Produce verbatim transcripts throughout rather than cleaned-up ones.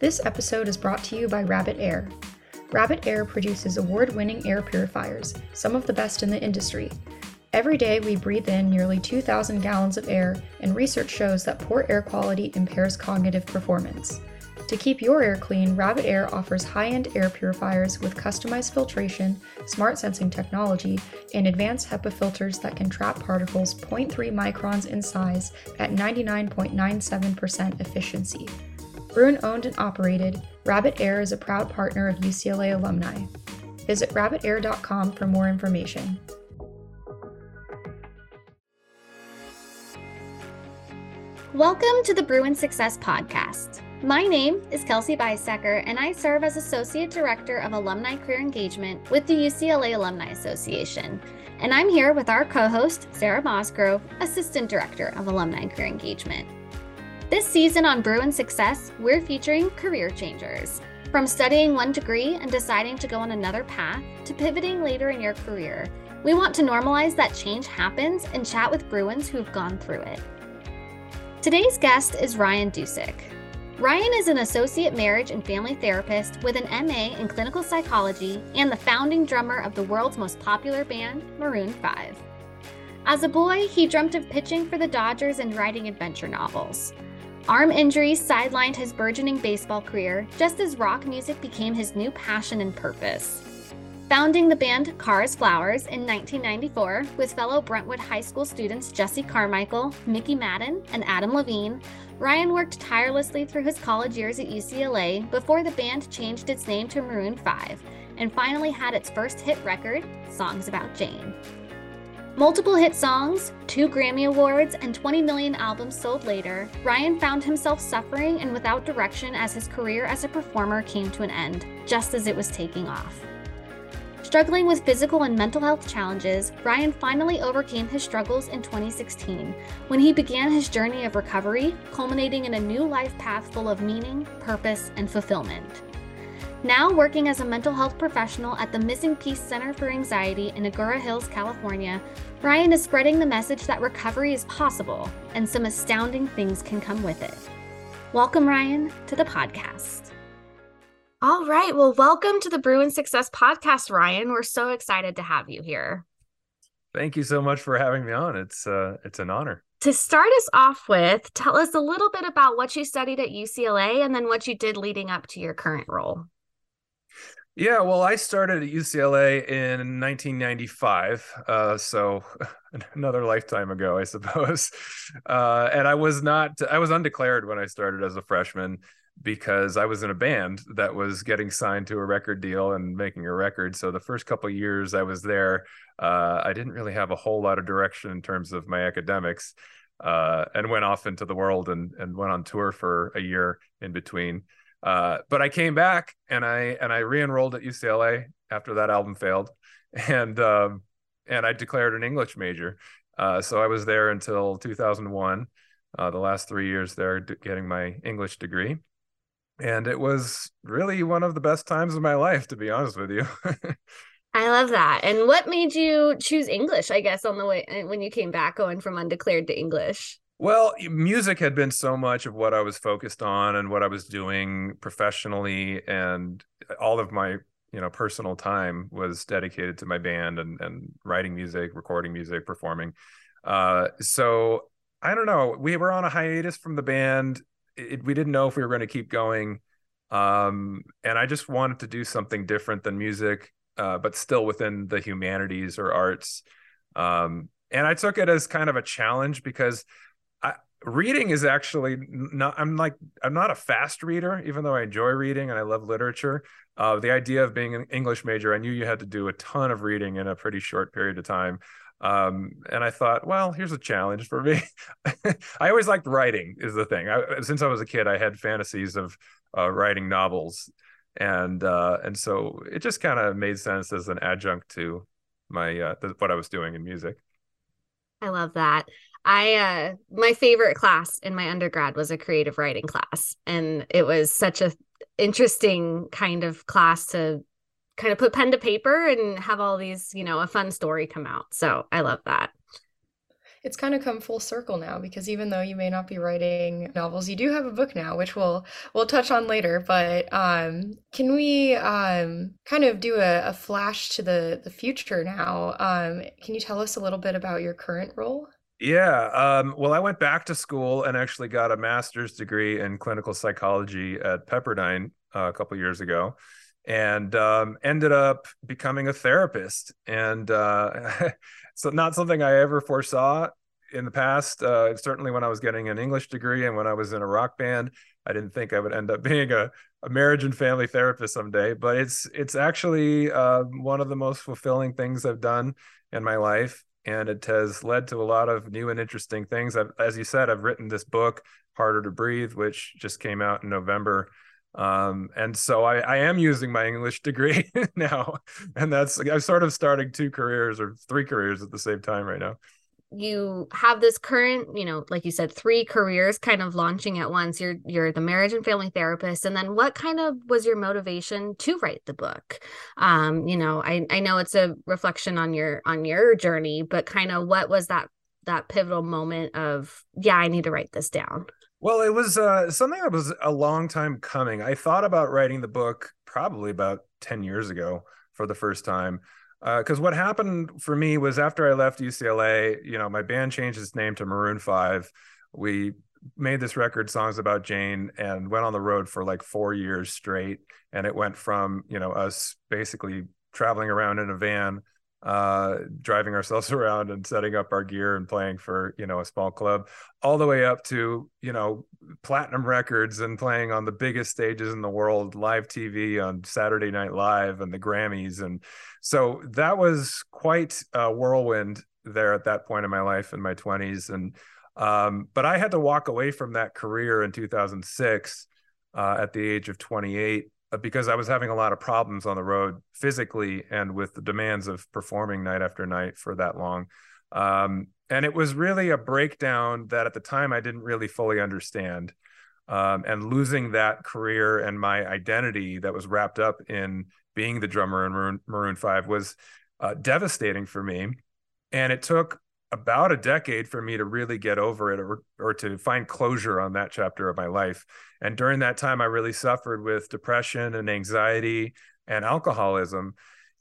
This episode is brought to you by Rabbit Air. Rabbit Air produces award-winning air purifiers, some of the best in the industry. Every day we breathe in nearly two thousand gallons of air, and research shows that poor air quality impairs cognitive performance. To keep your air clean, Rabbit Air offers high-end air purifiers with customized filtration, smart sensing technology, and advanced HEPA filters that can trap particles zero point three microns in size at ninety-nine point nine seven percent efficiency. Bruin owned and operated, Rabbit Air is a proud partner of U C L A alumni. Visit rabbit air dot com for more information. Welcome to the Bruin Success Podcast. My name is Kelsey Beisecker, and I serve as Associate Director of Alumni Career Engagement with the U C L A Alumni Association. And I'm here with our co-host, Sarah Mosgrove, Assistant Director of Alumni Career Engagement. This season on Bruin Success, we're featuring career changers. From studying one degree and deciding to go on another path, to pivoting later in your career, we want to normalize that change happens and chat with Bruins who've gone through it. Today's guest is Ryan Dusick. Ryan is an associate marriage and family therapist with an M A in clinical psychology and the founding drummer of the world's most popular band, Maroon Five. As a boy, he dreamt of pitching for the Dodgers and writing adventure novels. Arm injuries sidelined his burgeoning baseball career, just as rock music became his new passion and purpose. Founding the band Kara's Flowers in nineteen ninety-four with fellow Brentwood High School students Jesse Carmichael, Mickey Madden, and Adam Levine, Ryan worked tirelessly through his college years at U C L A before the band changed its name to Maroon Five and finally had its first hit record, Songs About Jane. Multiple hit songs, two Grammy Awards, and twenty million albums sold later, Ryan found himself suffering and without direction as his career as a performer came to an end, just as it was taking off. Struggling with physical and mental health challenges, Ryan finally overcame his struggles in twenty sixteen, when he began his journey of recovery, culminating in a new life path full of meaning, purpose, and fulfillment. Now working as a mental health professional at the Missing Peace Center for Anxiety in Agoura Hills, California, Ryan is spreading the message that recovery is possible and some astounding things can come with it. Welcome, Ryan, to the podcast. All right. Well, welcome to the Bruin Success Podcast, Ryan. We're so excited to have you here. Thank you so much for having me on. It's uh, it's an honor. To start us off with, tell us a little bit about what you studied at U C L A and then what you did leading up to your current role. Yeah, well, I started at U C L A in nineteen ninety-five, uh, so another lifetime ago, I suppose. Uh, and I was not, I was undeclared when I started as a freshman, because I was in a band that was getting signed to a record deal and making a record. So the first couple of years I was there, uh, I didn't really have a whole lot of direction in terms of my academics, uh, and went off into the world and, and went on tour for a year in between. Uh, but I came back and I and I re-enrolled at U C L A after that album failed, and um, and I declared an English major. Uh, so I was there until two thousand one, uh, the last three years there getting my English degree. And it was really one of the best times of my life, to be honest with you. I love that. And what made you choose English, I guess, on the way when you came back going from undeclared to English? Well, music had been so much of what I was focused on and what I was doing professionally, and all of my, you know, personal time was dedicated to my band and, and writing music, recording music, performing. Uh, so I don't know. We were on a hiatus from the band. It, we didn't know if we were going to keep going. Um, and I just wanted to do something different than music, uh, but still within the humanities or arts. Um, and I took it as kind of a challenge because reading is actually not, I'm like, I'm not a fast reader, even though I enjoy reading and I love literature. Uh, the idea of being an English major, I knew you had to do a ton of reading in a pretty short period of time. Um, and I thought, well, here's a challenge for me. I always liked writing is the thing. I, since I was a kid, I had fantasies of uh, writing novels. And uh, and so it just kind of made sense as an adjunct to my uh, th- what I was doing in music. I love that. I, uh, my favorite class in my undergrad was a creative writing class, and it was such a interesting kind of class to kind of put pen to paper and have all these, you know, a fun story come out. So I love that. it's kind of come full circle now, because even though you may not be writing novels, you do have a book now, which we'll we'll touch on later. But um, can we um, kind of do a, a flash to the, the future now? Um, can you tell us a little bit about your current role? Yeah. Um, well, I went back to school and actually got a master's degree in clinical psychology at Pepperdine uh, a couple of years ago, and um, ended up becoming a therapist. And uh, so not something I ever foresaw in the past. Uh, certainly when I was getting an English degree and when I was in a rock band, I didn't think I would end up being a, a marriage and family therapist someday. But it's, it's actually uh, one of the most fulfilling things I've done in my life. And it has led to a lot of new and interesting things. I've, as you said, I've written this book, Harder to Breathe, which just came out in November. Um, and so I, I am using my English degree now. And that's, I'm sort of starting two careers or three careers at the same time right now. You have this current, you know, like you said, three careers kind of launching at once. You're you're the marriage and family therapist. And then what kind of was your motivation to write the book? Um, you know, I, I know it's a reflection on your on your journey, but kind of what was that that pivotal moment of, yeah, I need to write this down? Well, it was uh, something that was a long time coming. I thought about writing the book probably about ten years ago for the first time. Because uh, what happened for me was after I left U C L A, you know, my band changed its name to Maroon Five. We made this record, Songs About Jane, and went on the road for like four years straight. And it went from, you know, us basically traveling around in a van, uh, driving ourselves around and setting up our gear and playing for, you know, a small club, all the way up to, you know, platinum records and playing on the biggest stages in the world, live T V on Saturday Night Live and the Grammys. And so that was quite a whirlwind there at that point in my life in my twenties. And, um, but I had to walk away from that career in two thousand six, uh, at the age of twenty-eight, because I was having a lot of problems on the road physically and with the demands of performing night after night for that long. Um, and it was really a breakdown that at the time I didn't really fully understand. Um, and losing that career and my identity that was wrapped up in being the drummer in Maroon, Maroon Five was uh, devastating for me. And it took about a decade for me to really get over it or, or to find closure on that chapter of my life. And during that time, I really suffered with depression and anxiety and alcoholism.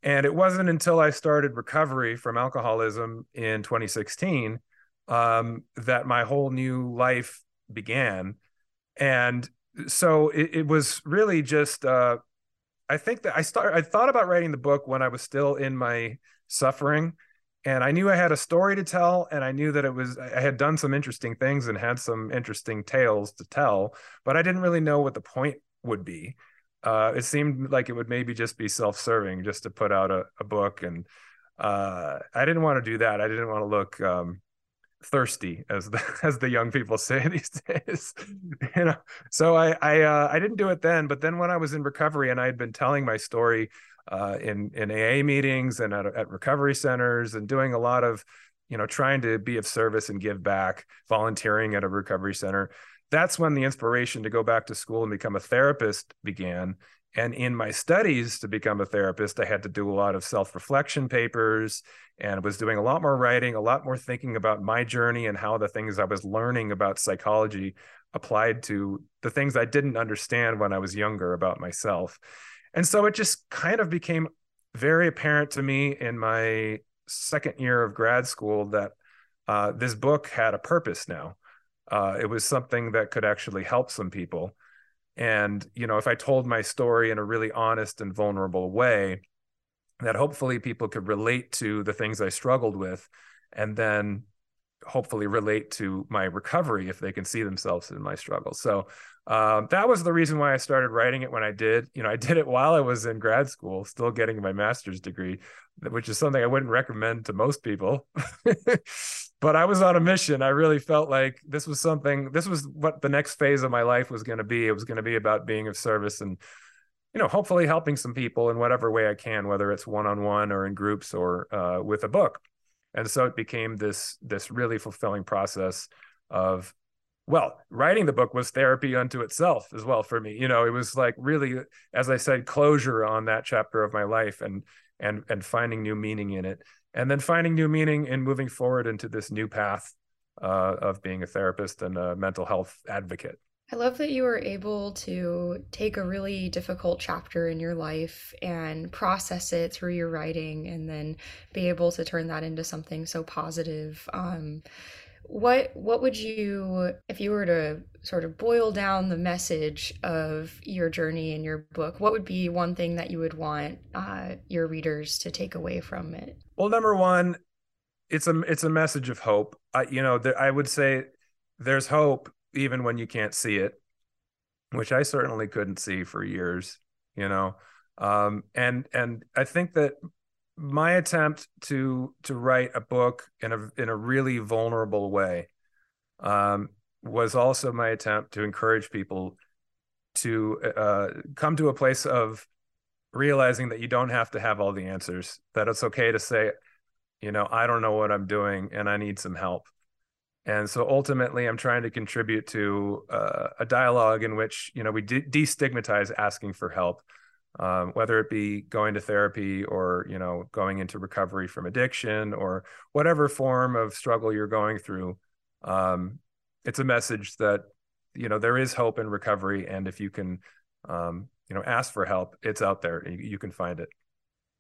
And it wasn't until I started recovery from alcoholism in twenty sixteen um, that my whole new life began. And so it, it was really just, uh, I think that I start, I thought about writing the book when I was still in my suffering. And I knew I had a story to tell, and I knew that it was, I had done some interesting things and had some interesting tales to tell, but I didn't really know what the point would be. Uh, it seemed like it would maybe just be self-serving, just to put out a, a book. And uh, I didn't want to do that. I didn't want to look um, thirsty, as the, as the young people say these days. You know, so I I, uh, I didn't do it then. But then when I was in recovery and I had been telling my story Uh, in, in A A meetings and at, at recovery centers and doing a lot of, you know, trying to be of service and give back, volunteering at a recovery center. That's when the inspiration to go back to school and become a therapist began. And in my studies to become a therapist, I had to do a lot of self-reflection papers and was doing a lot more writing, a lot more thinking about my journey and how the things I was learning about psychology applied to the things I didn't understand when I was younger about myself. And so it just kind of became very apparent to me in my second year of grad school that uh, this book had a purpose now. Uh, it was something that could actually help some people. And, you know, if I told my story in a really honest and vulnerable way, that hopefully people could relate to the things I struggled with, and then hopefully relate to my recovery if they can see themselves in my struggle. So Um, that was the reason why I started writing it when I did. You know, I did it while I was in grad school, still getting my master's degree, which is something I wouldn't recommend to most people. But I was on a mission. I really felt like this was something, this was what the next phase of my life was going to be. It was going to be about being of service and, you know, hopefully helping some people in whatever way I can, whether it's one-on-one or in groups or uh, with a book. And so it became this, this really fulfilling process of, well, writing the book was therapy unto itself as well for me. You know, it was like really, as I said, closure on that chapter of my life and and and finding new meaning in it. and then finding new meaning and moving forward into this new path uh, of being a therapist and a mental health advocate. I love that you were able to take a really difficult chapter in your life and process it through your writing and then be able to turn that into something so positive. Um, what what would you, if you were to sort of boil down the message of your journey in your book, what would be one thing that you would want uh, your readers to take away from it? Well, number one, it's a, it's a message of hope. I, you know, th- I would say there's hope even when you can't see it, which I certainly couldn't see for years, you know? Um, and, and I think that my attempt to, to write a book in a, in a really vulnerable way, um, was also my attempt to encourage people to, uh, come to a place of realizing that you don't have to have all the answers, that it's okay to say, you know, I don't know what I'm doing and I need some help. And so ultimately, I'm trying to contribute to uh, a dialogue in which, you know, we de- destigmatize asking for help, um, whether it be going to therapy or, you know, going into recovery from addiction or whatever form of struggle you're going through. Um, it's a message that, you know, there is hope in recovery. And if you can, um, you know, ask for help, it's out there. You, you can find it.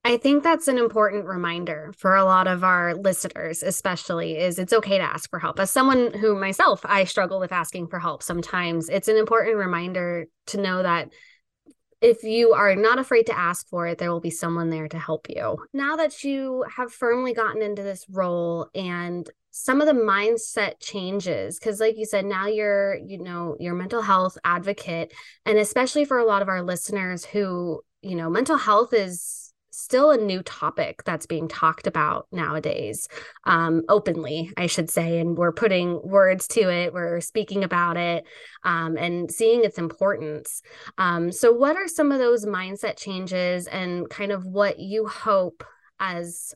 I think that's an important reminder for a lot of our listeners, especially, is it's okay to ask for help. As someone who myself, I struggle with asking for help sometimes, it's an important reminder to know that if you are not afraid to ask for it, there will be someone there to help you. Now that you have firmly gotten into this role and some of the mindset changes, because like you said, now you're, you know, your mental health advocate, and especially for a lot of our listeners who, you know, mental health is still a new topic that's being talked about nowadays, um, openly, I should say, and we're putting words to it, we're speaking about it, um, and seeing its importance. Um, so what are some of those mindset changes and kind of what you hope as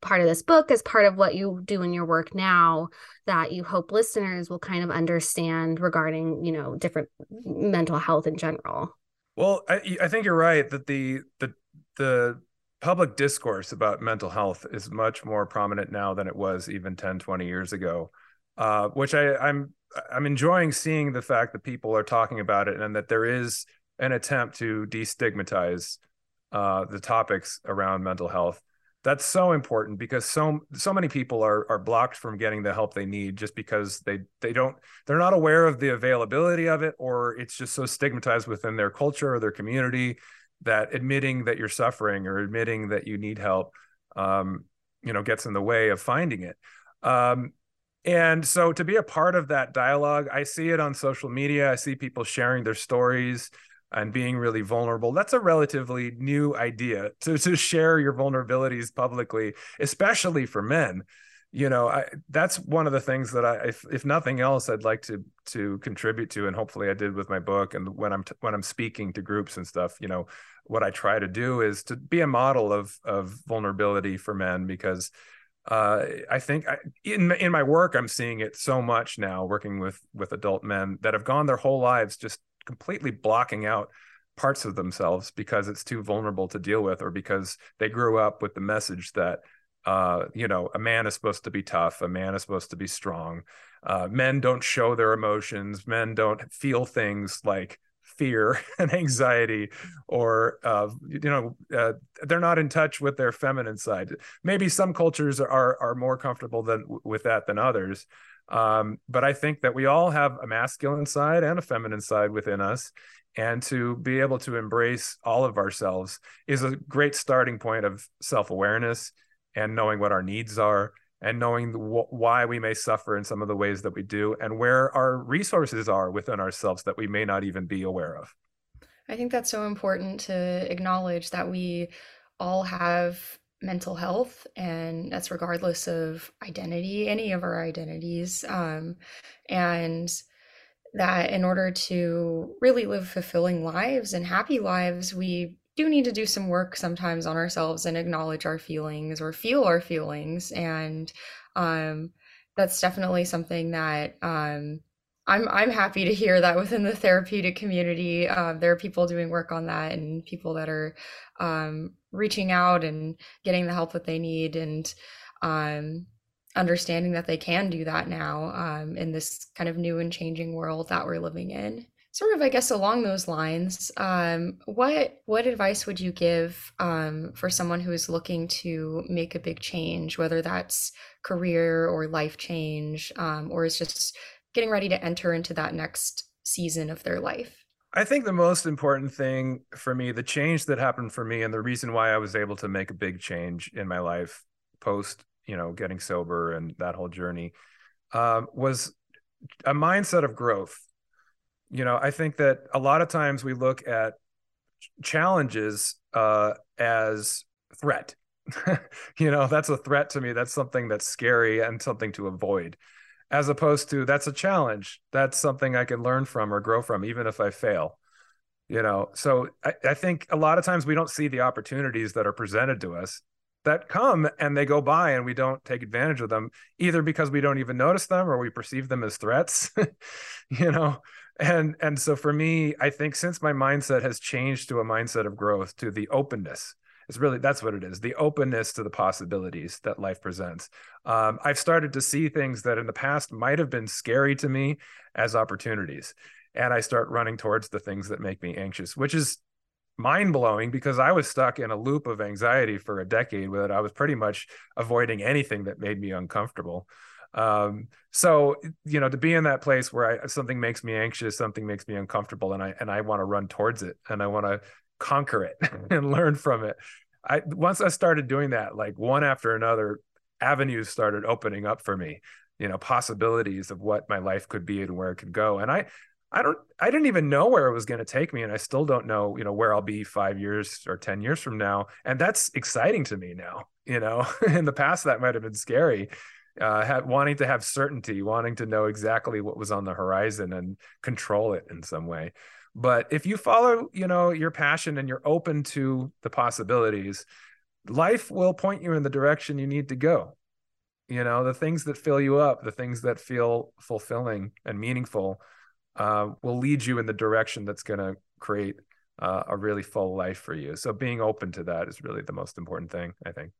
part of this book, as part of what you do in your work now, that you hope listeners will kind of understand regarding, you know, different mental health in general? Well, I, I think you're right that the the the public discourse about mental health is much more prominent now than it was even ten, twenty years ago, uh, which I, I'm I'm enjoying seeing the fact that people are talking about it and that there is an attempt to destigmatize uh, the topics around mental health. That's so important because so so many people are are blocked from getting the help they need just because they they don't they're not aware of the availability of it, or it's just so stigmatized within their culture or their community that admitting that you're suffering or admitting that you need help, um, you know, gets in the way of finding it. Um, and so to be a part of that dialogue, I see it on social media. I see people sharing their stories and being really vulnerable. That's a relatively new idea to, to share your vulnerabilities publicly, especially for men. You know, I, that's one of the things that I, if, if nothing else, I'd like to to contribute to, and hopefully I did with my book. And when I'm t- when I'm speaking to groups and stuff, you know, what I try to do is to be a model of of vulnerability for men, because uh, I think I, in in my work I'm seeing it so much now, working with with adult men that have gone their whole lives just completely blocking out parts of themselves because it's too vulnerable to deal with, or because they grew up with the message that, Uh, you know, a man is supposed to be tough. A man is supposed to be strong. Uh, men don't show their emotions. Men don't feel things like fear and anxiety, or, uh, you know, uh, they're not in touch with their feminine side. Maybe some cultures are are more comfortable than with that than others. Um, but I think that we all have a masculine side and a feminine side within us. And to be able to embrace all of ourselves is a great starting point of self-awareness, and knowing what our needs are, and knowing the, wh- why we may suffer in some of the ways that we do, and where our resources are within ourselves that we may not even be aware of. I think that's so important to acknowledge that we all have mental health, and that's regardless of identity, any of our identities, um, and that in order to really live fulfilling lives and happy lives, we do need to do some work sometimes on ourselves and acknowledge our feelings or feel our feelings. And um, that's definitely something that um, I'm I'm happy to hear that within the therapeutic community, uh, there are people doing work on that, and people that are um, reaching out and getting the help that they need, and um, understanding that they can do that now um, in this kind of new and changing world that we're living in. Sort of, I guess, along those lines, um, what what advice would you give um, for someone who is looking to make a big change, whether that's career or life change, um, or is just getting ready to enter into that next season of their life? I think the most important thing for me, the change that happened for me and the reason why I was able to make a big change in my life post, you know, getting sober and that whole journey, um, was a mindset of growth. You know, I think that a lot of times we look at challenges uh, as threat. You know, that's a threat to me. That's something that's scary and something to avoid, as opposed to that's a challenge. That's something I can learn from or grow from, even if I fail, you know? So I, I think a lot of times we don't see the opportunities that are presented to us that come and they go by and we don't take advantage of them, either because we don't even notice them or we perceive them as threats, you know? And and so for me, I think since my mindset has changed to a mindset of growth, to the openness, it's really, that's what it is, the openness to the possibilities that life presents. Um, I've started to see things that in the past might have been scary to me as opportunities. And I start running towards the things that make me anxious, which is mind-blowing because I was stuck in a loop of anxiety for a decade where I was pretty much avoiding anything that made me uncomfortable. Um, so, you know, to be in that place where I, something makes me anxious, something makes me uncomfortable, and I, and I want to run towards it and I want to conquer it and learn from it. I, once I started doing that, like one after another, avenues started opening up for me, you know, possibilities of what my life could be and where it could go. And I, I don't, I didn't even know where it was going to take me. And I still don't know, you know, where I'll be five years or ten years from now. And that's exciting to me now, you know, in the past, that might've been scary. Uh, have, wanting to have certainty, wanting to know exactly what was on the horizon and control it in some way. But if you follow, you know, your passion and you're open to the possibilities, life will point you in the direction you need to go. You know, the things that fill you up, the things that feel fulfilling and meaningful uh, will lead you in the direction that's going to create uh, a really full life for you. So being open to that is really the most important thing, I think.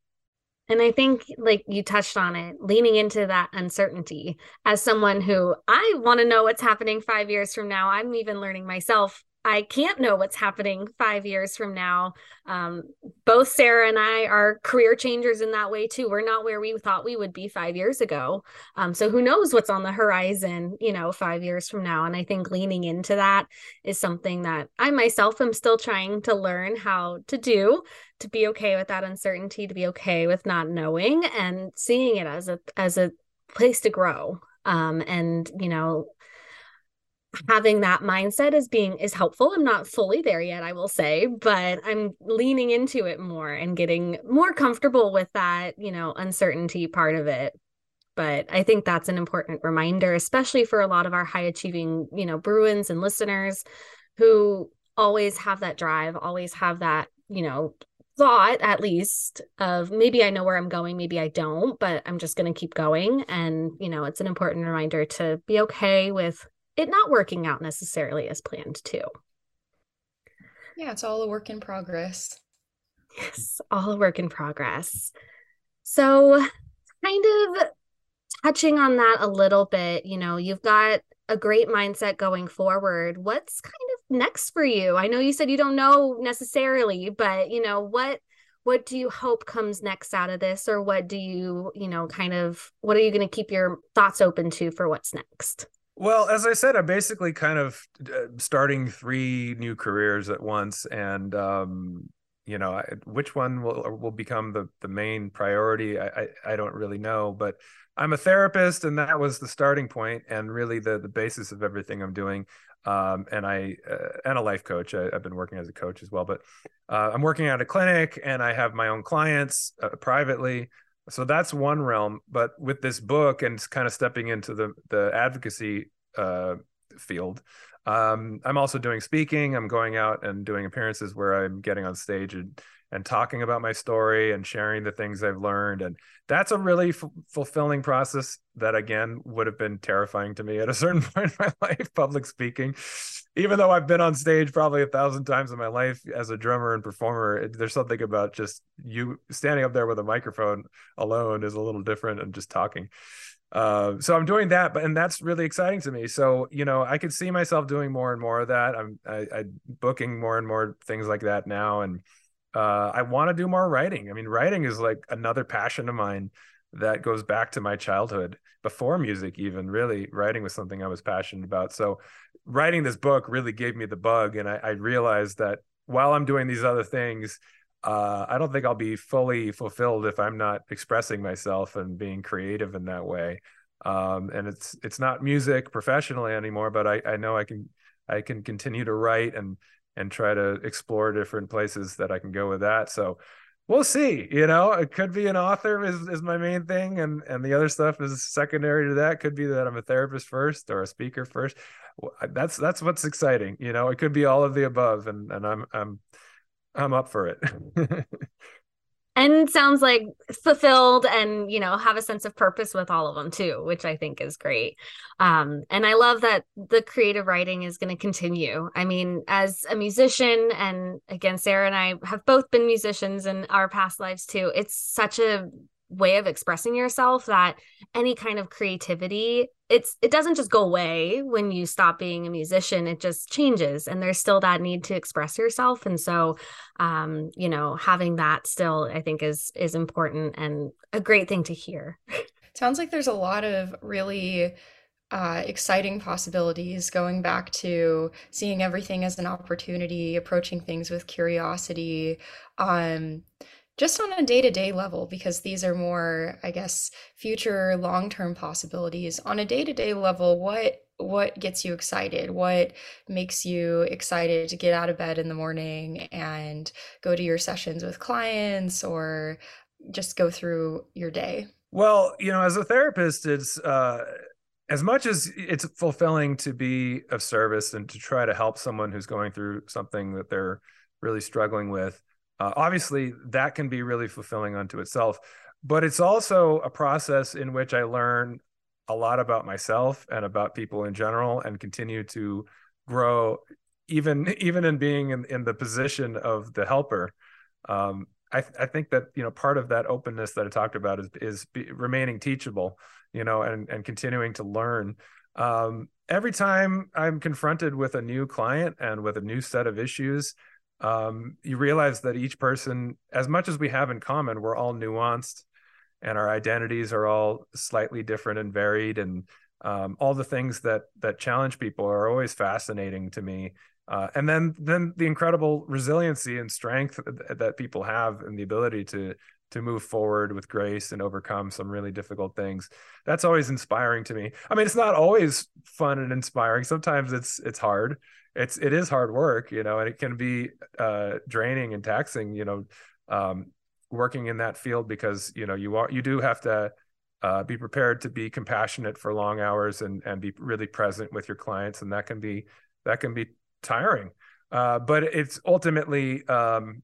And I think, like you touched on it, leaning into that uncertainty as someone who, I want to know what's happening five years from now. I'm even learning myself, I can't know what's happening five years from now. Um, both Sarah and I are career changers in that way too. We're not where we thought we would be five years ago. Um, so who knows what's on the horizon, you know, five years from now. And I think leaning into that is something that I myself am still trying to learn how to do, to be okay with that uncertainty, to be okay with not knowing and seeing it as a, as a place to grow. Um, and, you know, having that mindset is being is helpful. I'm not fully there yet, I will say, but I'm leaning into it more and getting more comfortable with that, you know, uncertainty part of it. But I think that's an important reminder, especially for a lot of our high achieving, you know, Bruins and listeners who always have that drive, always have that, you know, thought at least of maybe I know where I'm going, maybe I don't, but I'm just going to keep going. And, you know, it's an important reminder to be okay with it not working out necessarily as planned too. Yeah, it's all a work in progress. Yes, all a work in progress. So kind of touching on that a little bit, you know, you've got a great mindset going forward. What's kind of next for you? I know you said you don't know necessarily, but you know, what what do you hope comes next out of this? Or what do you, you know, kind of, what are you going to keep your thoughts open to for what's next? Well, as I said, I'm basically kind of starting three new careers at once. And, um, you know, I, which one will will become the, the main priority, I, I, I don't really know. But I'm a therapist, and that was the starting point and really the, the basis of everything I'm doing. Um, and I uh, and a life coach. I, I've been working as a coach as well. But uh, I'm working at a clinic, and I have my own clients uh, privately. So that's one realm, but with this book and kind of stepping into the the advocacy uh, field, um, I'm also doing speaking. I'm going out and doing appearances where I'm getting on stage and, and talking about my story and sharing the things I've learned. And that's a really f- fulfilling process that, again, would have been terrifying to me at a certain point in my life, public speaking. Even though I've been on stage probably a thousand times in my life as a drummer and performer, it, there's something about just you standing up there with a microphone alone is a little different and just talking. Uh, so I'm doing that, but and that's really exciting to me. So, you know, I could see myself doing more and more of that. I'm I, I booking more and more things like that now. And Uh, I want to do more writing. I mean, writing is like another passion of mine that goes back to my childhood before music, even really writing was something I was passionate about. So writing this book really gave me the bug. And I, I realized that while I'm doing these other things, uh, I don't think I'll be fully fulfilled if I'm not expressing myself and being creative in that way. Um, and it's, it's not music professionally anymore, but I, I know I can, I can continue to write and, and try to explore different places that I can go with that. So we'll see, you know, it could be an author is, is my main thing. And, and the other stuff is secondary to that. Could be that I'm a therapist first or a speaker first. That's, that's what's exciting. You know, it could be all of the above, and, and I'm, I'm, I'm up for it. And sounds like fulfilled and, you know, have a sense of purpose with all of them too, which I think is great. Um, and I love that the creative writing is going to continue. I mean, as a musician, and again, Sarah and I have both been musicians in our past lives too. It's such a way of expressing yourself that any kind of creativity, it's it doesn't just go away when you stop being a musician. It just changes, and there's still that need to express yourself. And so um you know having that still, I think, is is important and a great thing to hear. Sounds like there's a lot of really uh exciting possibilities, going back to seeing everything as an opportunity, approaching things with curiosity, um just on a day-to-day level, because these are more, I guess, future long-term possibilities. On a day-to-day level, what what gets you excited? What makes you excited to get out of bed in the morning and go to your sessions with clients or just go through your day? Well, you know, as a therapist, it's uh, as much as it's fulfilling to be of service and to try to help someone who's going through something that they're really struggling with, Uh, obviously, that can be really fulfilling unto itself, but it's also a process in which I learn a lot about myself and about people in general, and continue to grow, even even in being in, in the position of the helper. Um, I, th- I think that you know part of that openness that I talked about is is be, remaining teachable, you know, and and continuing to learn. Um, every time I'm confronted with a new client and with a new set of issues, Um, you realize that each person, as much as we have in common, we're all nuanced, and our identities are all slightly different and varied. And um, all the things that that challenge people are always fascinating to me. Uh, and then then the incredible resiliency and strength th- that people have, and the ability to to move forward with grace and overcome some really difficult things. That's always inspiring to me. I mean, it's not always fun and inspiring. Sometimes it's it's hard. It's, it is hard work, you know, and it can be uh, draining and taxing, you know, um, working in that field, because, you know, you are, you do have to uh, be prepared to be compassionate for long hours and, and be really present with your clients. And that can be, that can be tiring, uh, but it's ultimately, um,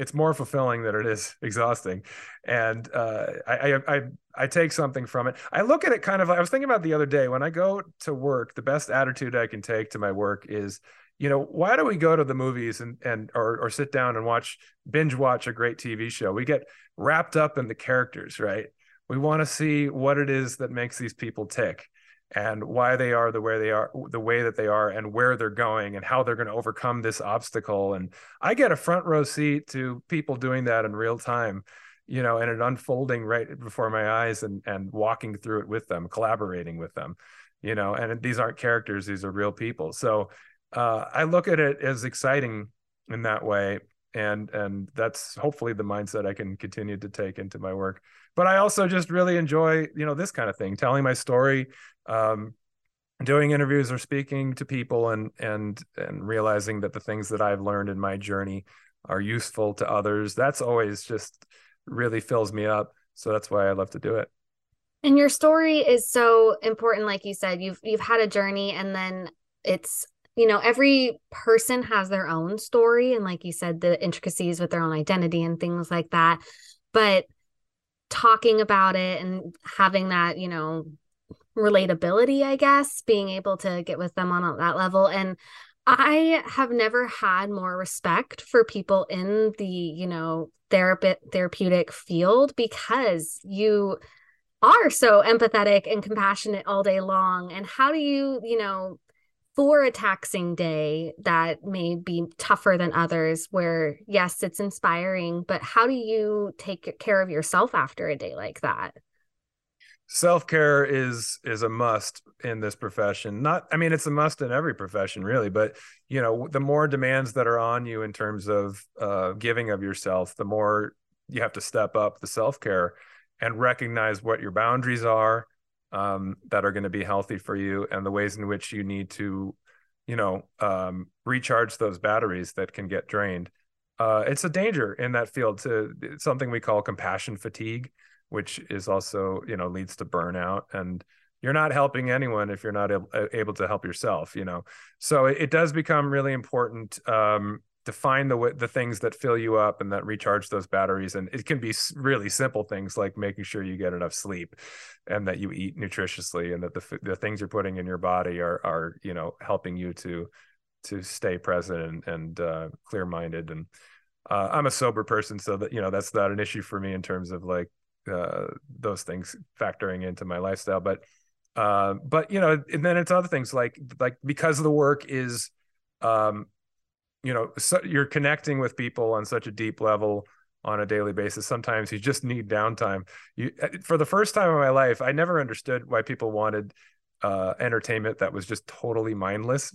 it's more fulfilling than it is exhausting. And uh, I, I, I, I take something from it. I look at it kind of, I was thinking about the other day, when I go to work, the best attitude I can take to my work is, you know, why do we go to the movies and, and, or, or sit down and watch, binge watch a great T V show? We get wrapped up in the characters, right? We want to see what it is that makes these people tick, and why they are the way they are, the way that they are, and where they're going, and how they're going to overcome this obstacle. And I get a front row seat to people doing that in real time, you know, and it unfolding right before my eyes, and and walking through it with them, collaborating with them, you know. And these aren't characters; these are real people. So uh, I look at it as exciting in that way, and and that's hopefully the mindset I can continue to take into my work. But I also just really enjoy, you know, this kind of thing, telling my story, um, doing interviews or speaking to people, and, and, and realizing that the things that I've learned in my journey are useful to others. That's always just really fills me up. So that's why I love to do it. And your story is so important. Like you said, you've, you've had a journey, and then it's you know, every person has their own story. And like you said, the intricacies with their own identity and things like that. But talking about it and having that, you know, relatability, I guess, being able to get with them on that level. And I have never had more respect for people in the, you know, therapy, therapeutic field, because you are so empathetic and compassionate all day long. And how do you, you know, for a taxing day that may be tougher than others, where, yes, it's inspiring, but how do you take care of yourself after a day like that? Self-care is is a must in this profession. Not, I mean, it's a must in every profession, really. But, you know, the more demands that are on you in terms of uh, giving of yourself, the more you have to step up the self-care and recognize what your boundaries are um, that are going to be healthy for you, and the ways in which you need to, you know, um, recharge those batteries that can get drained. Uh, it's a danger in that field to something we call compassion fatigue, which is also, you know, leads to burnout, and you're not helping anyone if you're not a- able to help yourself, you know? So it, it does become really important um, to find the the things that fill you up and that recharge those batteries. And it can be really simple things like making sure you get enough sleep and that you eat nutritiously and that the, the things you're putting in your body are, are, you know, helping you to, to stay present and, and uh, clear-minded. And uh, I'm a sober person, so that, you know, that's not an issue for me in terms of like, Uh, those things factoring into my lifestyle, but uh, but you know, and then it's other things like like because the work is, um, you know, so you're connecting with people on such a deep level on a daily basis. Sometimes you just need downtime. You, for the first time in my life, I never understood why people wanted uh, entertainment that was just totally mindless,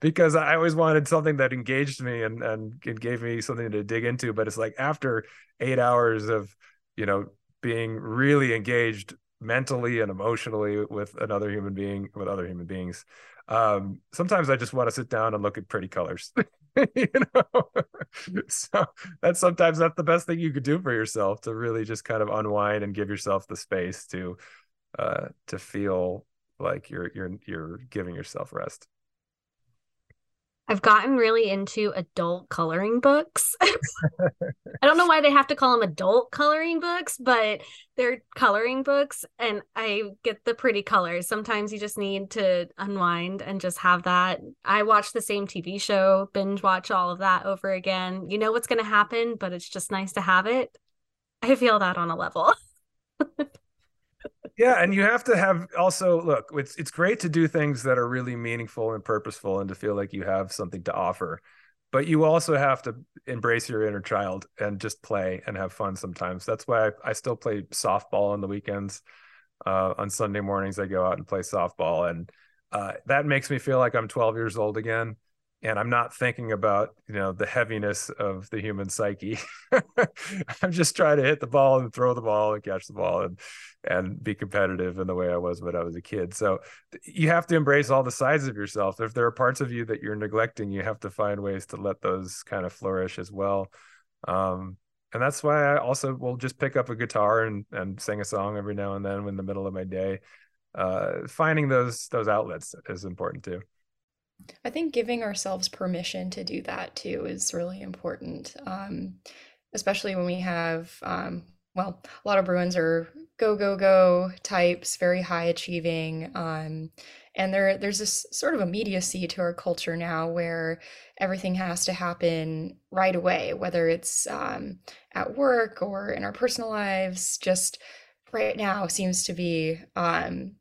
because I always wanted something that engaged me and and it gave me something to dig into. But it's like after eight hours of you know, being really engaged mentally and emotionally with another human being, with other human beings. Um, sometimes I just want to sit down and look at pretty colors, you know? So that's sometimes that's the best thing you could do for yourself, to really just kind of unwind and give yourself the space to, uh, to feel like you're, you're, you're giving yourself rest. I've gotten really into adult coloring books. I don't know why they have to call them adult coloring books, but they're coloring books, and I get the pretty colors. Sometimes you just need to unwind and just have that. I watch the same T V show, binge watch all of that over again. You know what's going to happen, but it's just nice to have it. I feel that on a level. Yeah. And you have to have also, look, it's it's great to do things that are really meaningful and purposeful and to feel like you have something to offer, but you also have to embrace your inner child and just play and have fun sometimes. That's why I, I still play softball on the weekends. Uh, on Sunday mornings, I go out and play softball, and uh, that makes me feel like I'm twelve years old again. And I'm not thinking about, you know, the heaviness of the human psyche. I'm just trying to hit the ball and throw the ball and catch the ball and and be competitive in the way I was when I was a kid. So you have to embrace all the sides of yourself. If there are parts of you that you're neglecting, you have to find ways to let those kind of flourish as well. Um, and that's why I also will just pick up a guitar and and sing a song every now and then in the middle of my day. Uh, finding those those outlets is important too. I think giving ourselves permission to do that too is really important, um, especially when we have, um, well, a lot of Bruins are go, go, go types, very high achieving. Um, and there, there's this sort of immediacy to our culture now where everything has to happen right away, whether it's um, at work or in our personal lives, just right now seems to be um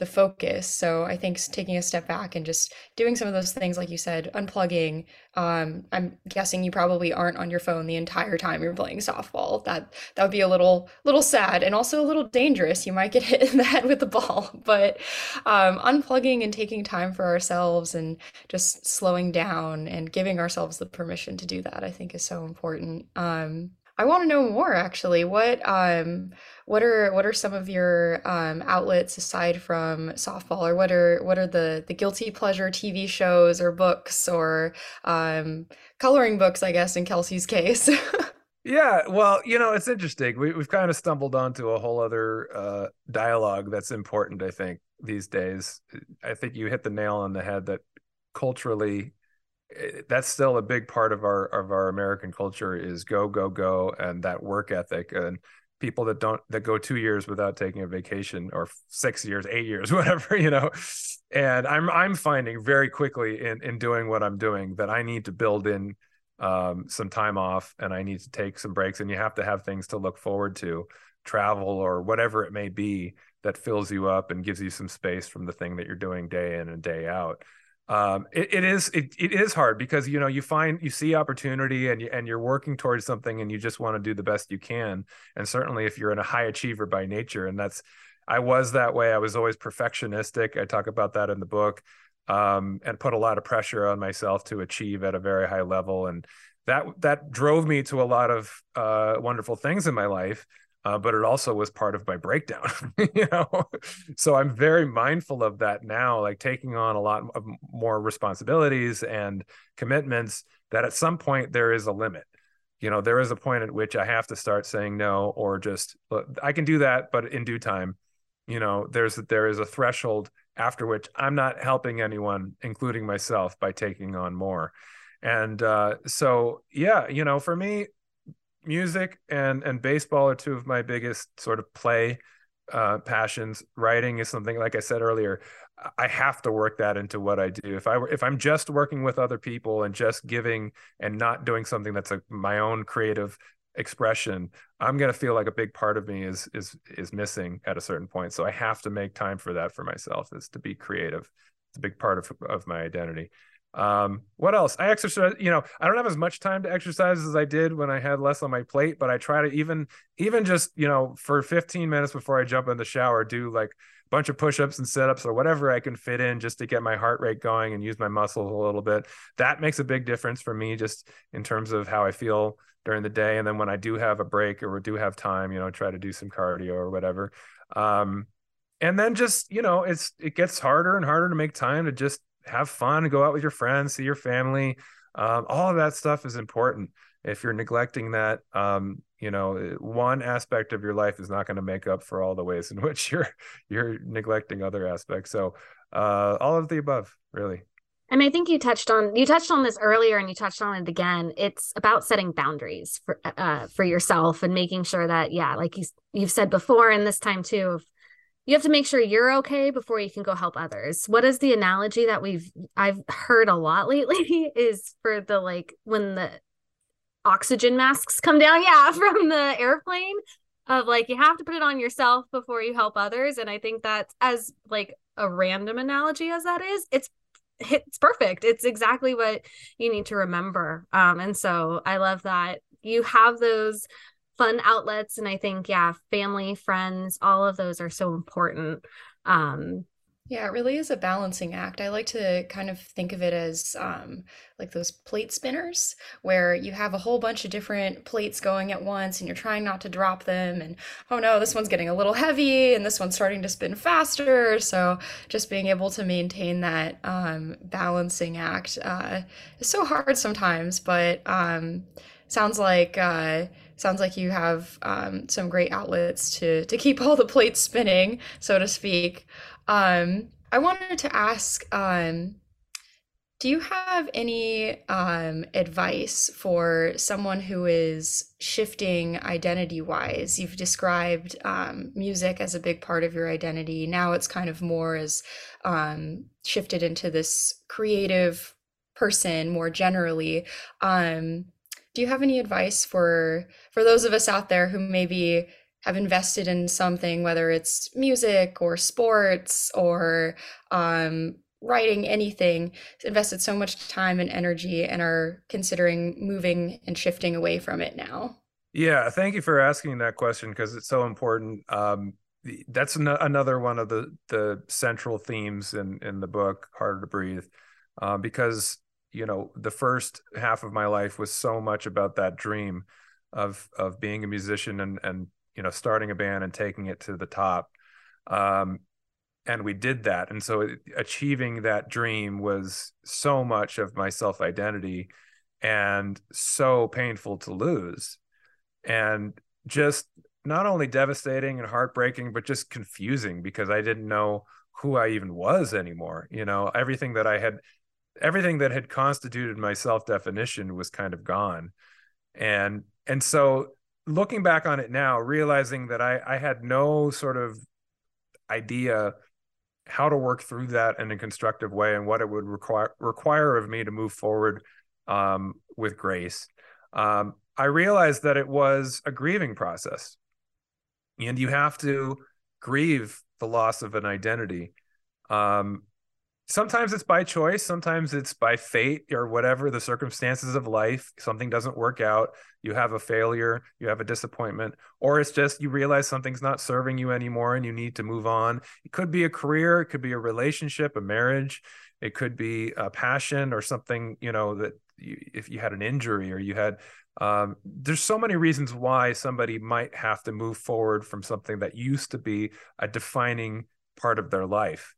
the focus. So I think taking a step back and just doing some of those things, like you said, unplugging. Um, I'm guessing you probably aren't on your phone the entire time you're playing softball. That that would be a little little sad and also a little dangerous. You might get hit in the head with the ball. But um, unplugging and taking time for ourselves and just slowing down and giving ourselves the permission to do that, I think, is so important. Um, I want to know more, actually. What um what are what are some of your um outlets aside from softball, or what are what are the the guilty pleasure T V shows or books or um coloring books, I guess, in Kelsey's case? Yeah, well, you know, it's interesting. We we've kind of stumbled onto a whole other uh dialogue that's important, I think, these days. I think you hit the nail on the head that culturally, that's still a big part of our of our American culture is go, go, go, and that work ethic. And people that don't that go two years without taking a vacation, or six years, eight years, whatever, you know. And I'm I'm finding very quickly in in doing what I'm doing that I need to build in um, some time off, and I need to take some breaks. And you have to have things to look forward to, travel or whatever it may be that fills you up and gives you some space from the thing that you're doing day in and day out. Um, it, it is it, it is hard because, you know, you find you see opportunity and, you, and you're working towards something and you just want to do the best you can. And certainly if you're in a high achiever by nature, and that's I was that way. I was always perfectionistic. I talk about that in the book, um, and put a lot of pressure on myself to achieve at a very high level. And that that drove me to a lot of uh, wonderful things in my life. Uh, but it also was part of my breakdown, you know. So I'm very mindful of that now, like taking on a lot of more responsibilities and commitments that at some point there is a limit. You know, there is a point at which I have to start saying no, or just I can do that, but in due time. You know, there's there is a threshold after which I'm not helping anyone, including myself, by taking on more. And uh, so, yeah, you know, for me, music and and baseball are two of my biggest sort of play uh passions. Writing is something, like I said earlier, I have to work that into what I do. If I were if I'm just working with other people and just giving and not doing something that's a, my own creative expression, I'm going to feel like a big part of me is is is missing at a certain point. So I have to make time for that for myself, is to be creative. It's a big part of of my identity. Um, what else? I exercise, you know, I don't have as much time to exercise as I did when I had less on my plate, but I try to even, even just, you know, for fifteen minutes before I jump in the shower, do like a bunch of push-ups and sit-ups or whatever I can fit in just to get my heart rate going and use my muscles a little bit. That makes a big difference for me just in terms of how I feel during the day. And then when I do have a break or do have time, you know, try to do some cardio or whatever. Um, and then just, you know, it's, it gets harder and harder to make time to just have fun, go out with your friends, see your family. Um, all of that stuff is important. If you're neglecting that, um, you know, one aspect of your life is not going to make up for all the ways in which you're you're neglecting other aspects. So uh, all of the above, really. And I think you touched on you touched on this earlier, and you touched on it again. It's about setting boundaries for uh, for yourself and making sure that, yeah, like you you've said before, and this time too, you have to make sure you're okay before you can go help others. What is the analogy that we've, I've heard a lot lately is for the, like, when the oxygen masks come down, yeah, from the airplane, of like, you have to put it on yourself before you help others. And I think that's, as like a random analogy as that is, it's, it's perfect. It's exactly what you need to remember. Um, and so I love that you have those fun outlets. And I think, yeah, family, friends, all of those are so important. Um, yeah, it really is a balancing act. I like to kind of think of it as um, like those plate spinners, where you have a whole bunch of different plates going at once and you're trying not to drop them. And, oh no, this one's getting a little heavy and this one's starting to spin faster. So just being able to maintain that um, balancing act uh, is so hard sometimes, but um, sounds like uh, Sounds like you have um, some great outlets to to keep all the plates spinning, so to speak. Um, I wanted to ask, um, do you have any um, advice for someone who is shifting identity-wise? You've described um, music as a big part of your identity. Now it's kind of more as um, shifted into this creative person more generally. Um, Do you have any advice for for those of us out there who maybe have invested in something, whether it's music or sports or um, writing, anything, invested so much time and energy and are considering moving and shifting away from it now? Yeah, thank you for asking that question because it's so important. Um, that's an- another one of the the central themes in in the book, Harder to Breathe, uh, because, you know, the first half of my life was so much about that dream of of being a musician and, and you know, starting a band and taking it to the top. Um, and we did that. And so it, achieving that dream was so much of my self-identity and so painful to lose. And just not only devastating and heartbreaking, but just confusing because I didn't know who I even was anymore. You know, everything that I had everything that had constituted my self-definition was kind of gone. And, and so looking back on it now, realizing that I, I had no sort of idea how to work through that in a constructive way and what it would require require of me to move forward um, with grace. Um, I realized that it was a grieving process, and you have to grieve the loss of an identity. Um, sometimes it's by choice. Sometimes it's by fate or whatever the circumstances of life. Something doesn't work out. You have a failure, you have a disappointment, or it's just you realize something's not serving you anymore and you need to move on. It could be a career. It could be a relationship, a marriage. It could be a passion or something, you know, that you, if you had an injury or you had, um, there's so many reasons why somebody might have to move forward from something that used to be a defining part of their life,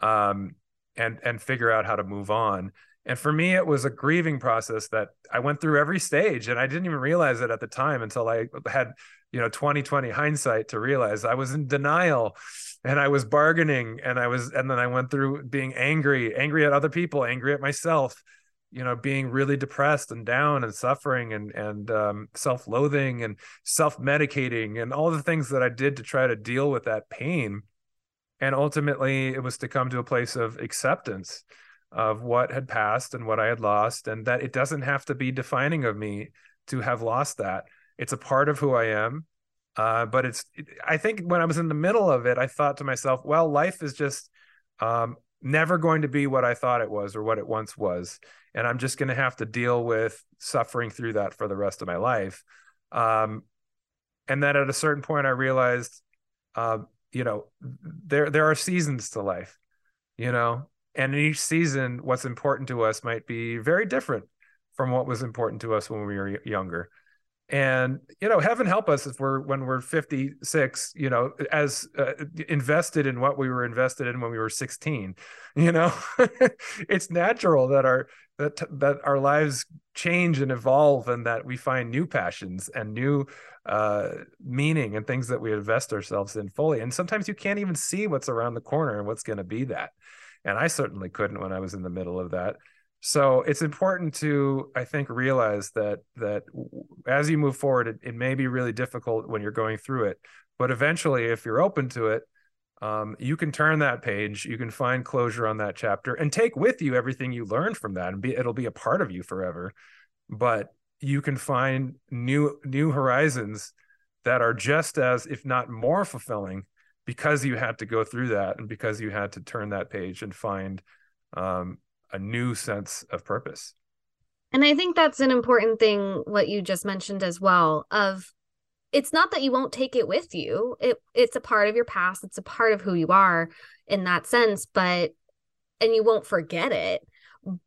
um, and, and figure out how to move on. And for me, it was a grieving process that I went through every stage, and I didn't even realize it at the time until I had, you know, twenty twenty hindsight to realize I was in denial, and I was bargaining, and I was, and then I went through being angry, angry at other people, angry at myself, you know, being really depressed and down and suffering and, and um, self-loathing and self-medicating and all the things that I did to try to deal with that pain. And ultimately it was to come to a place of acceptance of what had passed and what I had lost, and that it doesn't have to be defining of me to have lost that. It's a part of who I am. Uh, but it's, it, I think when I was in the middle of it, I thought to myself, well, life is just um, never going to be what I thought it was or what it once was. And I'm just going to have to deal with suffering through that for the rest of my life. Um, and then at a certain point I realized, uh, you know, there, there are seasons to life, you know, and in each season, what's important to us might be very different from what was important to us when we were younger. And, you know, heaven help us if we're, when we're fifty-six, you know, as uh, invested in what we were invested in when we were sixteen, you know, it's natural that our, that, that our lives change and evolve, and that we find new passions and new uh, meaning and things that we invest ourselves in fully. And sometimes you can't even see what's around the corner and what's going to be that. And I certainly couldn't when I was in the middle of that. So it's important to, I think, realize that that as you move forward, it, it may be really difficult when you're going through it, but eventually, if you're open to it, um, you can turn that page, you can find closure on that chapter, and take with you everything you learned from that, and be, it'll be a part of you forever. But you can find new new horizons that are just as, if not more, fulfilling, because you had to go through that, and because you had to turn that page and find Um, a new sense of purpose. And I think that's an important thing, what you just mentioned as well, of it's not that you won't take it with you. It it's a part of your past. It's a part of who you are in that sense, but, and you won't forget it,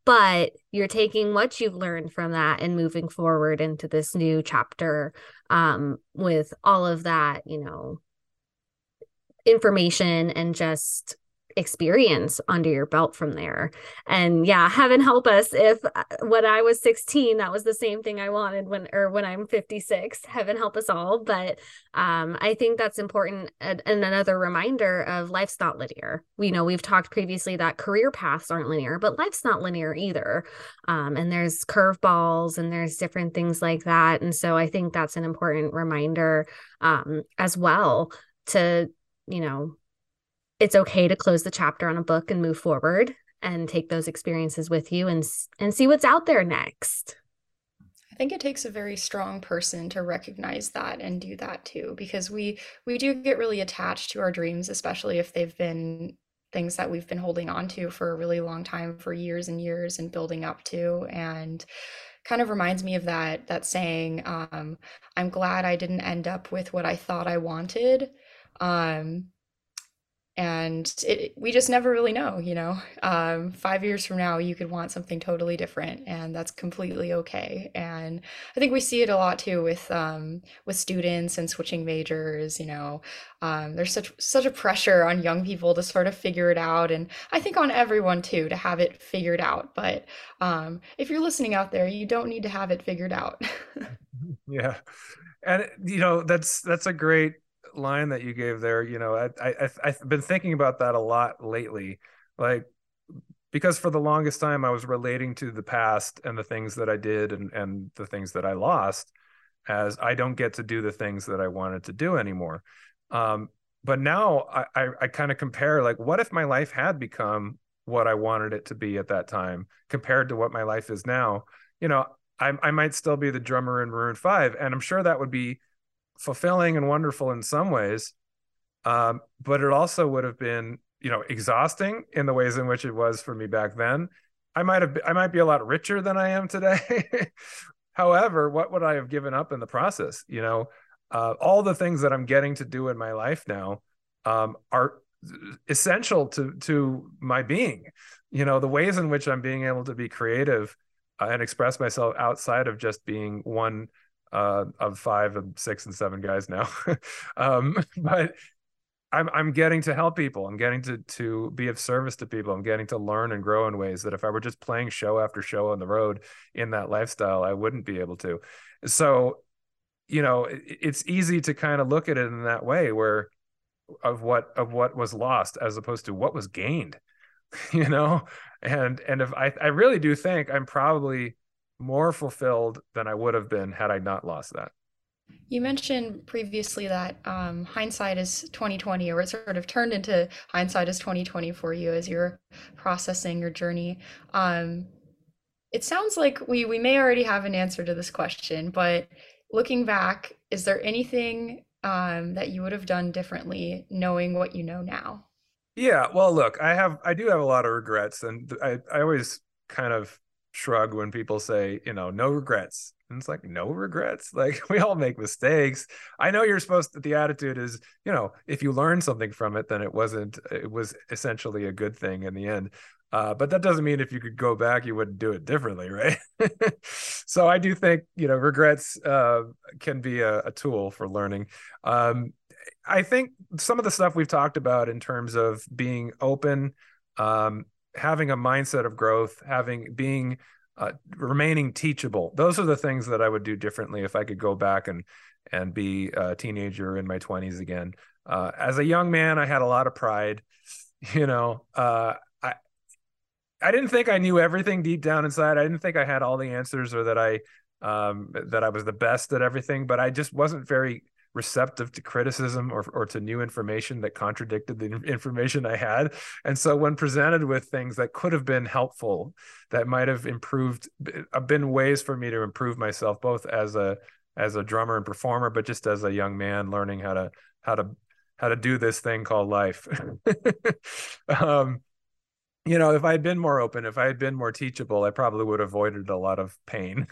but you're taking what you've learned from that and moving forward into this new chapter um, with all of that, you know, information and just experience under your belt from there. And yeah, heaven help us if when I was sixteen, that was the same thing I wanted when, or when I'm fifty-six, heaven help us all. But um, I think that's important. And another reminder of life's not linear. We know we've talked previously that career paths aren't linear, but life's not linear either. Um, and there's curveballs and there's different things like that. And so I think that's an important reminder um, as well to, you know, it's okay to close the chapter on a book and move forward and take those experiences with you and and see what's out there next. I think it takes a very strong person to recognize that and do that too, because we we do get really attached to our dreams, especially if they've been things that we've been holding on to for a really long time, for years and years and building up to. And kind of reminds me of that that saying, um, I'm glad I didn't end up with what I thought I wanted. Um, And it, we just never really know, you know, um, five years from now, you could want something totally different, and that's completely okay. And I think we see it a lot too with, um, with students and switching majors, you know, um, there's such, such a pressure on young people to sort of figure it out. And I think on everyone too, to have it figured out. But, um, if you're listening out there, you don't need to have it figured out. Yeah. And you know, that's, that's a great line that you gave there. You know, I, I I've been thinking about that a lot lately. Like, because for the longest time I was relating to the past and the things that I did and, and the things that I lost as I don't get to do the things that I wanted to do anymore. Um, but now I, I, I kind of compare, like, what if my life had become what I wanted it to be at that time compared to what my life is now? You know, I, I might still be the drummer in Maroon five, and I'm sure that would be fulfilling and wonderful in some ways. Um, but it also would have been, you know, exhausting in the ways in which it was for me back then. I might have, I might be a lot richer than I am today. However, what would I have given up in the process? You know, uh, all the things that I'm getting to do in my life now um, are essential to to my being. You know, the ways in which I'm being able to be creative uh, and express myself outside of just being one uh, of five and six and seven guys now. um, but I'm I'm getting to help people. I'm getting to to be of service to people. I'm getting to learn and grow in ways that if I were just playing show after show on the road in that lifestyle, I wouldn't be able to. So, you know, it, it's easy to kind of look at it in that way, where of what of what was lost as opposed to what was gained, you know. And and if I I really do think I'm probably more fulfilled than I would have been had I not lost that. You mentioned previously that um, hindsight is twenty twenty, or it sort of turned into hindsight is twenty twenty for you as you're processing your journey. Um, it sounds like we we may already have an answer to this question, but looking back, is there anything um, that you would have done differently knowing what you know now? Yeah, well, look, I have I do have a lot of regrets, and I, I always kind of shrug when people say, you know, no regrets. And it's like, no regrets. Like, we all make mistakes. I know you're supposed to, the attitude is, you know, if you learn something from it, then it wasn't, it was essentially a good thing in the end. Uh, but that doesn't mean if you could go back, you wouldn't do it differently, right? So I do think, you know, regrets uh, can be a, a tool for learning. Um, I think some of the stuff we've talked about in terms of being open, um, having a mindset of growth, having, being, Uh, remaining teachable. Those are the things that I would do differently if I could go back and and be a teenager in my twenties again. Uh, as a young man, I had a lot of pride. You know, uh, I I didn't think I knew everything deep down inside. I didn't think I had all the answers, or that I um, that I was the best at everything. But I just wasn't very receptive to criticism or or to new information that contradicted the information I had. And so when presented with things that could have been helpful, that might have improved, been ways for me to improve myself, both as a as a drummer and performer, but just as a young man learning how to how to how to do this thing called life. um, you know, if I had been more open, if I had been more teachable, I probably would have avoided a lot of pain.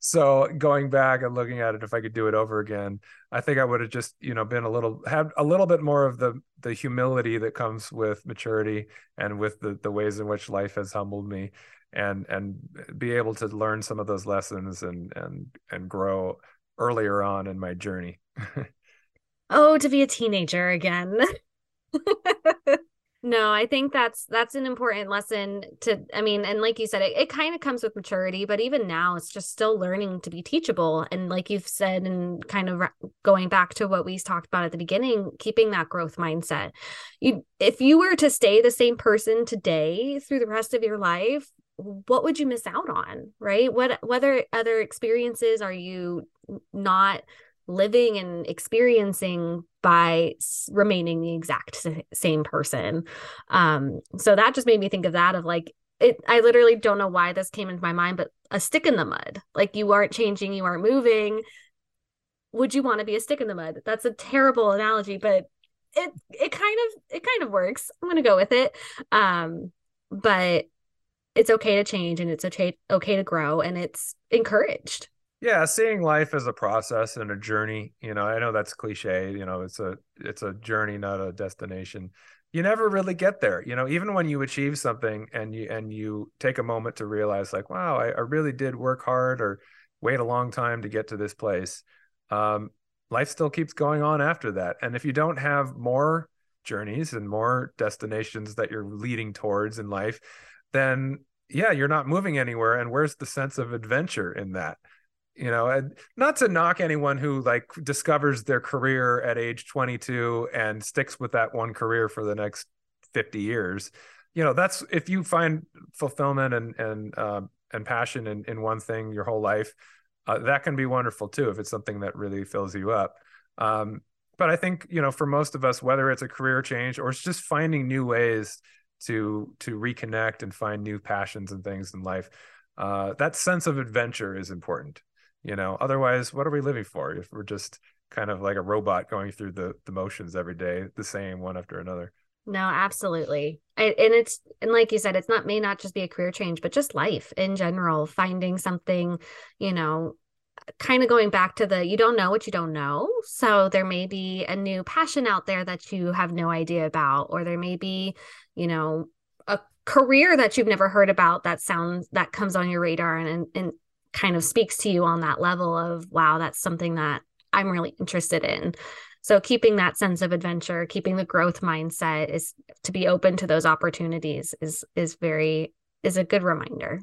So going back and looking at it, if I could do it over again, I think I would have just, you know, been a little, had a little bit more of the the humility that comes with maturity and with the the ways in which life has humbled me, and and be able to learn some of those lessons and and and grow earlier on in my journey. Oh, to be a teenager again. No, I think that's that's an important lesson to, I mean, and like you said, it, it kind of comes with maturity, but even now it's just still learning to be teachable. And like you've said, and kind of going back to what we talked about at the beginning, keeping that growth mindset. You, if you were to stay the same person today through the rest of your life, what would you miss out on, right? What, whether other experiences are you not living and experiencing by remaining the exact same person. Um, so that just made me think of that, of like, it, I literally don't know why this came into my mind, but a stick in the mud, like you aren't changing, you aren't moving. Would you want to be a stick in the mud? That's a terrible analogy, but it, it kind of, it kind of works. I'm going to go with it. Um, but it's okay to change, and it's okay, okay to grow, and it's encouraged. Yeah, seeing life as a process and a journey. You know, I know that's cliche. You know, it's a it's a journey, not a destination. You never really get there. You know, even when you achieve something and you and you take a moment to realize, like, wow, I, I really did work hard or wait a long time to get to this place. Um, life still keeps going on after that. And if you don't have more journeys and more destinations that you're leading towards in life, then yeah, you're not moving anywhere. And where's the sense of adventure in that? You know, and not to knock anyone who like discovers their career at age twenty-two and sticks with that one career for the next fifty years. you know, that's, if you find fulfillment and, and, um, uh, and passion in, in one thing your whole life, uh, that can be wonderful too, if it's something that really fills you up. Um, but I think, you know, for most of us, whether it's a career change or it's just finding new ways to, to reconnect and find new passions and things in life, uh, that sense of adventure is important, you know, otherwise what are we living for if we're just kind of like a robot going through the, the motions every day, the same one after another? No, absolutely. I, and it's, and like you said, it's not, may not just be a career change, but just life in general, finding something, you know, kind of going back to the, you don't know what you don't know. So there may be a new passion out there that you have no idea about, or there may be, you know, a career that you've never heard about that sounds, that comes on your radar and, and, and kind of speaks to you on that level of, wow, that's something that I'm really interested in. So keeping that sense of adventure, keeping the growth mindset, is to be open to those opportunities is, is very, is a good reminder.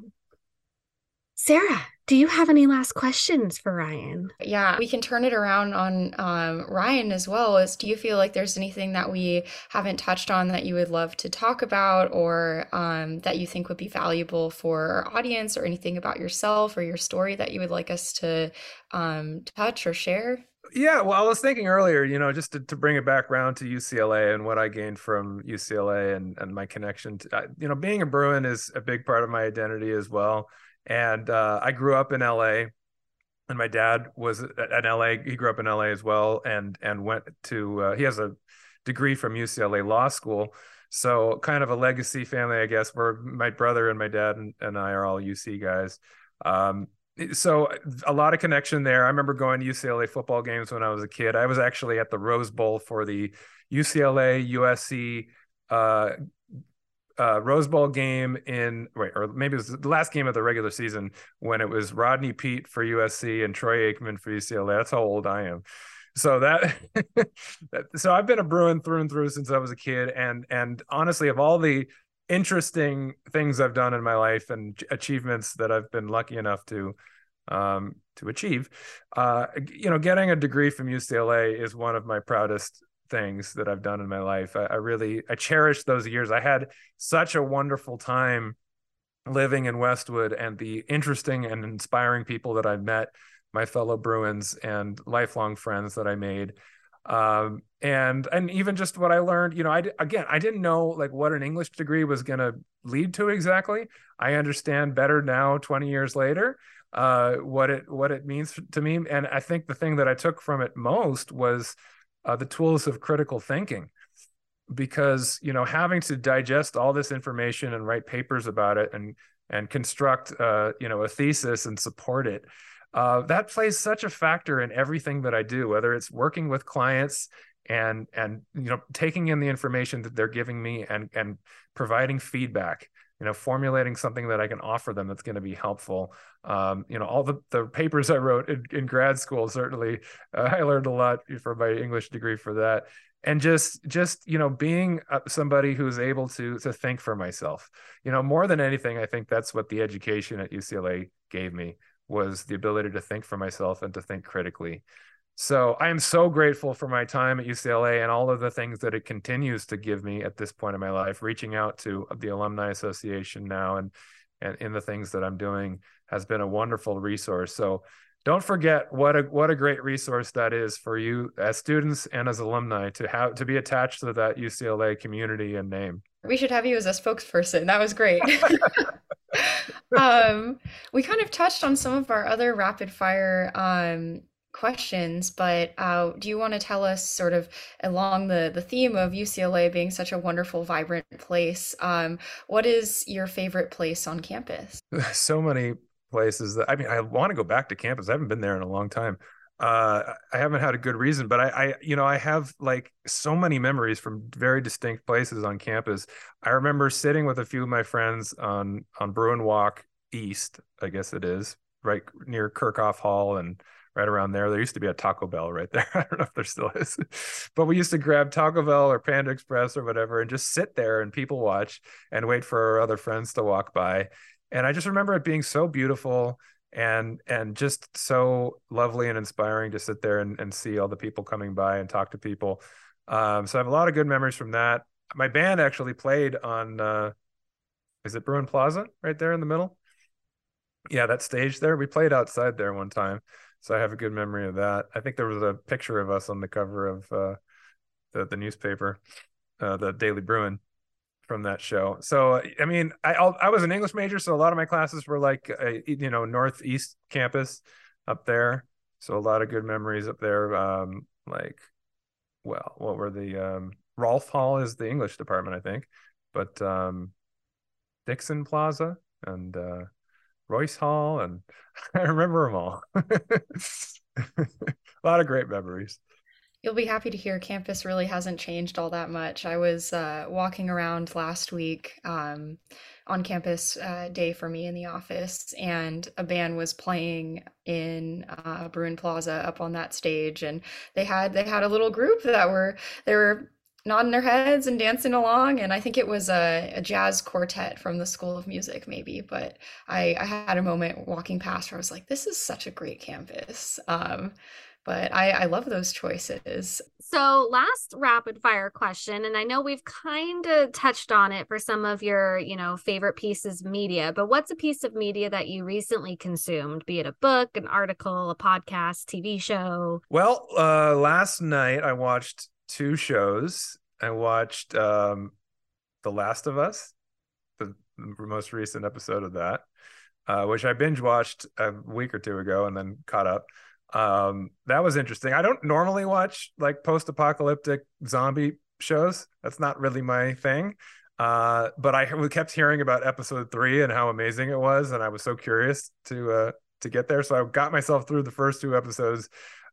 Sarah, do you have any last questions for Ryan? Yeah, we can turn it around on um, Ryan as well. As do you feel like there's anything that we haven't touched on that you would love to talk about, or um, that you think would be valuable for our audience, or anything about yourself or your story that you would like us to um, touch or share? Yeah, well, I was thinking earlier, you know, just to, to bring it back around to U C L A and what I gained from U C L A and, and my connection to, you know, being a Bruin is a big part of my identity as well. And uh, I grew up in L A, and my dad was in L A. He grew up in L A as well, and and went to, uh, he has a degree from U C L A Law School. So kind of a legacy family, I guess, where my brother and my dad and, and I are all U C guys. Um So a lot of connection there. I remember going to U C L A football games when I was a kid. I was actually at the Rose Bowl for the U C L A U S C uh, uh, Rose Bowl game in, wait, or maybe it was the last game of the regular season when it was Rodney Pete for U S C and Troy Aikman for U C L A. That's how old I am. So that, so I've been a Bruin through and through since I was a kid. And, and honestly, of all the interesting things I've done in my life and achievements that I've been lucky enough to um, to achieve, uh, you know, getting a degree from U C L A is one of my proudest things that I've done in my life. I, I really, I cherish those years. I had such a wonderful time living in Westwood, and the interesting and inspiring people that I met, my fellow Bruins and lifelong friends that I made. Um, and, and even just what I learned, you know, I, again, I didn't know like what an English degree was going to lead to exactly. I understand better now, twenty years later, uh, what it, what it means to me. And I think the thing that I took from it most was, uh, the tools of critical thinking, because, you know, having to digest all this information and write papers about it and, and construct, uh, you know, a thesis and support it. Uh, that plays such a factor in everything that I do, whether it's working with clients and, and, you know, taking in the information that they're giving me and, and providing feedback, you know, formulating something that I can offer them that's going to be helpful. Um, you know, all the, the papers I wrote in, in grad school, certainly uh, I learned a lot from my English degree for that. And just, just, you know, being somebody who's able to, to think for myself, you know, more than anything, I think that's what the education at U C L A gave me, was the ability to think for myself and to think critically. So I am so grateful for my time at U C L A and all of the things that it continues to give me at this point in my life. Reaching out to the Alumni Association now and, and in the things that I'm doing has been a wonderful resource. So don't forget what a, what a great resource that is for you as students and as alumni to have, to be attached to that U C L A community and name. We should have you as a spokesperson. That was great. um, we kind of touched on some of our other rapid fire um, questions, but uh, do you want to tell us sort of along the, the theme of U C L A being such a wonderful, vibrant place? Um, what is your favorite place on campus? So many places that, I mean, I want to go back to campus. I haven't been there in a long time. Uh, I haven't had a good reason, but I, I, you know, I have like so many memories from very distinct places on campus. I remember sitting with a few of my friends on, on Bruin Walk East, I guess it is, right near Kirkhoff Hall and right around there. There used to be a Taco Bell right there. I don't know if there still is, but we used to grab Taco Bell or Panda Express or whatever and just sit there and people watch and wait for our other friends to walk by. And I just remember it being so beautiful and and just so lovely and inspiring to sit there and, and see all the people coming by and talk to people. Um so I have a lot of good memories from that. my band actually played on, uh, is it Bruin Plaza right there in the middle? Yeah, that stage there. We played outside there one time. So I have a good memory of that. I think there was a picture of us on the cover of uh, the, the newspaper, uh, the Daily Bruin, from that show. So, I mean, I I was an English major, so a lot of my classes were like, a, you know, Northeast campus up there. So a lot of good memories up there. Um, like, well, what were the, um, Rolf Hall is the English department, I think, but um, Dixon Plaza and uh, Royce Hall, and I remember them all. A lot of great memories. You'll be happy to hear campus really hasn't changed all that much. I was uh, walking around last week um, on campus uh, day for me in the office, and a band was playing in uh, Bruin Plaza up on that stage, and they had they had a little group that were they were nodding their heads and dancing along, and I think it was a, a jazz quartet from the School of Music, maybe. But I, I had a moment walking past where I was like, "This is such a great campus." Um, But I, I love those choices. So last rapid fire question, and I know we've kind of touched on it for some of your, you know, favorite pieces of media, but what's a piece of media that you recently consumed, be it a book, an article, a podcast, T V show? Well, uh, last night I watched two shows. I watched um, The Last of Us, the most recent episode of that, uh, which I binge watched a week or two ago and then caught up. Um that was interesting. I don't normally watch like post-apocalyptic zombie shows. That's not really my thing, uh but I kept hearing about episode three and how amazing it was, and I was so curious to uh to get there, so I got myself through the first two episodes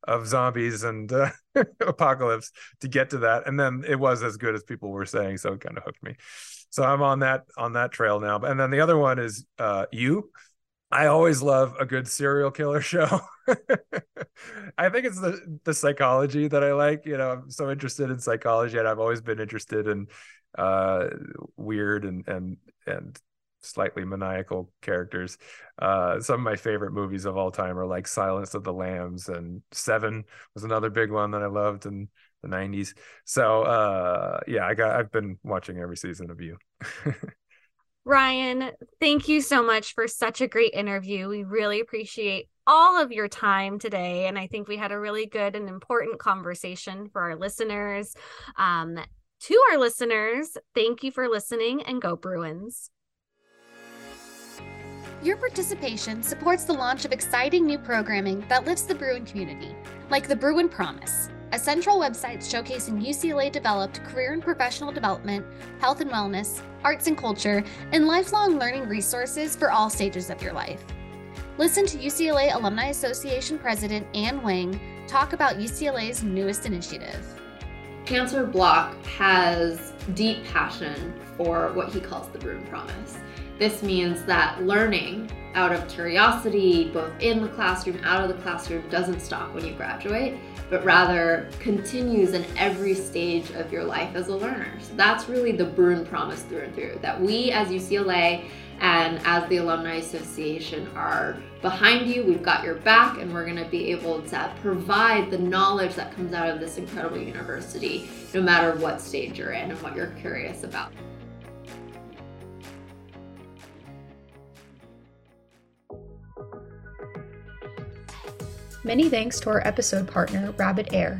of zombies and uh, apocalypse to get to that, and then it was as good as people were saying, so it kind of hooked me. So I'm on that on that trail now. And then the other one is uh You. I always love a good serial killer show. I think it's the the psychology that I like. You know, I'm so interested in psychology, and I've always been interested in uh, weird and and and slightly maniacal characters. Uh, some of my favorite movies of all time are like Silence of the Lambs, and Seven was another big one that I loved in the nineties. So uh, yeah, I got I've been watching every season of You. Ryan, thank you so much for such a great interview. We really appreciate all of your time today. And I think we had a really good and important conversation for our listeners. Um, to our listeners, thank you for listening, and go Bruins. Your participation supports the launch of exciting new programming that lifts the Bruin community, like the Bruin Promise, a central website showcasing U C L A-developed career and professional development, health and wellness, arts and culture, and lifelong learning resources for all stages of your life. Listen to U C L A Alumni Association President Ann Wang talk about U C L A's newest initiative. Chancellor Block has deep passion for what he calls the Bruin Promise. This means that learning out of curiosity, both in the classroom, out of the classroom, doesn't stop when you graduate, but rather continues in every stage of your life as a learner. So that's really the Bruin Promise through and through, that we as U C L A and as the Alumni Association are behind you, we've got your back, and we're gonna be able to provide the knowledge that comes out of this incredible university, no matter what stage you're in and what you're curious about. Many thanks to our episode partner, Rabbit Air.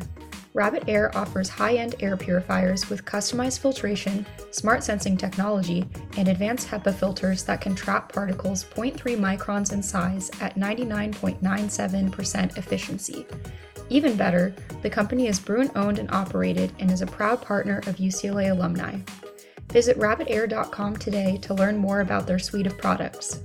Rabbit Air offers high-end air purifiers with customized filtration, smart sensing technology, and advanced HEPA filters that can trap particles zero point three microns in size at ninety-nine point nine seven percent efficiency. Even better, the company is Bruin-owned and operated and is a proud partner of U C L A alumni. Visit rabbit air dot com today to learn more about their suite of products.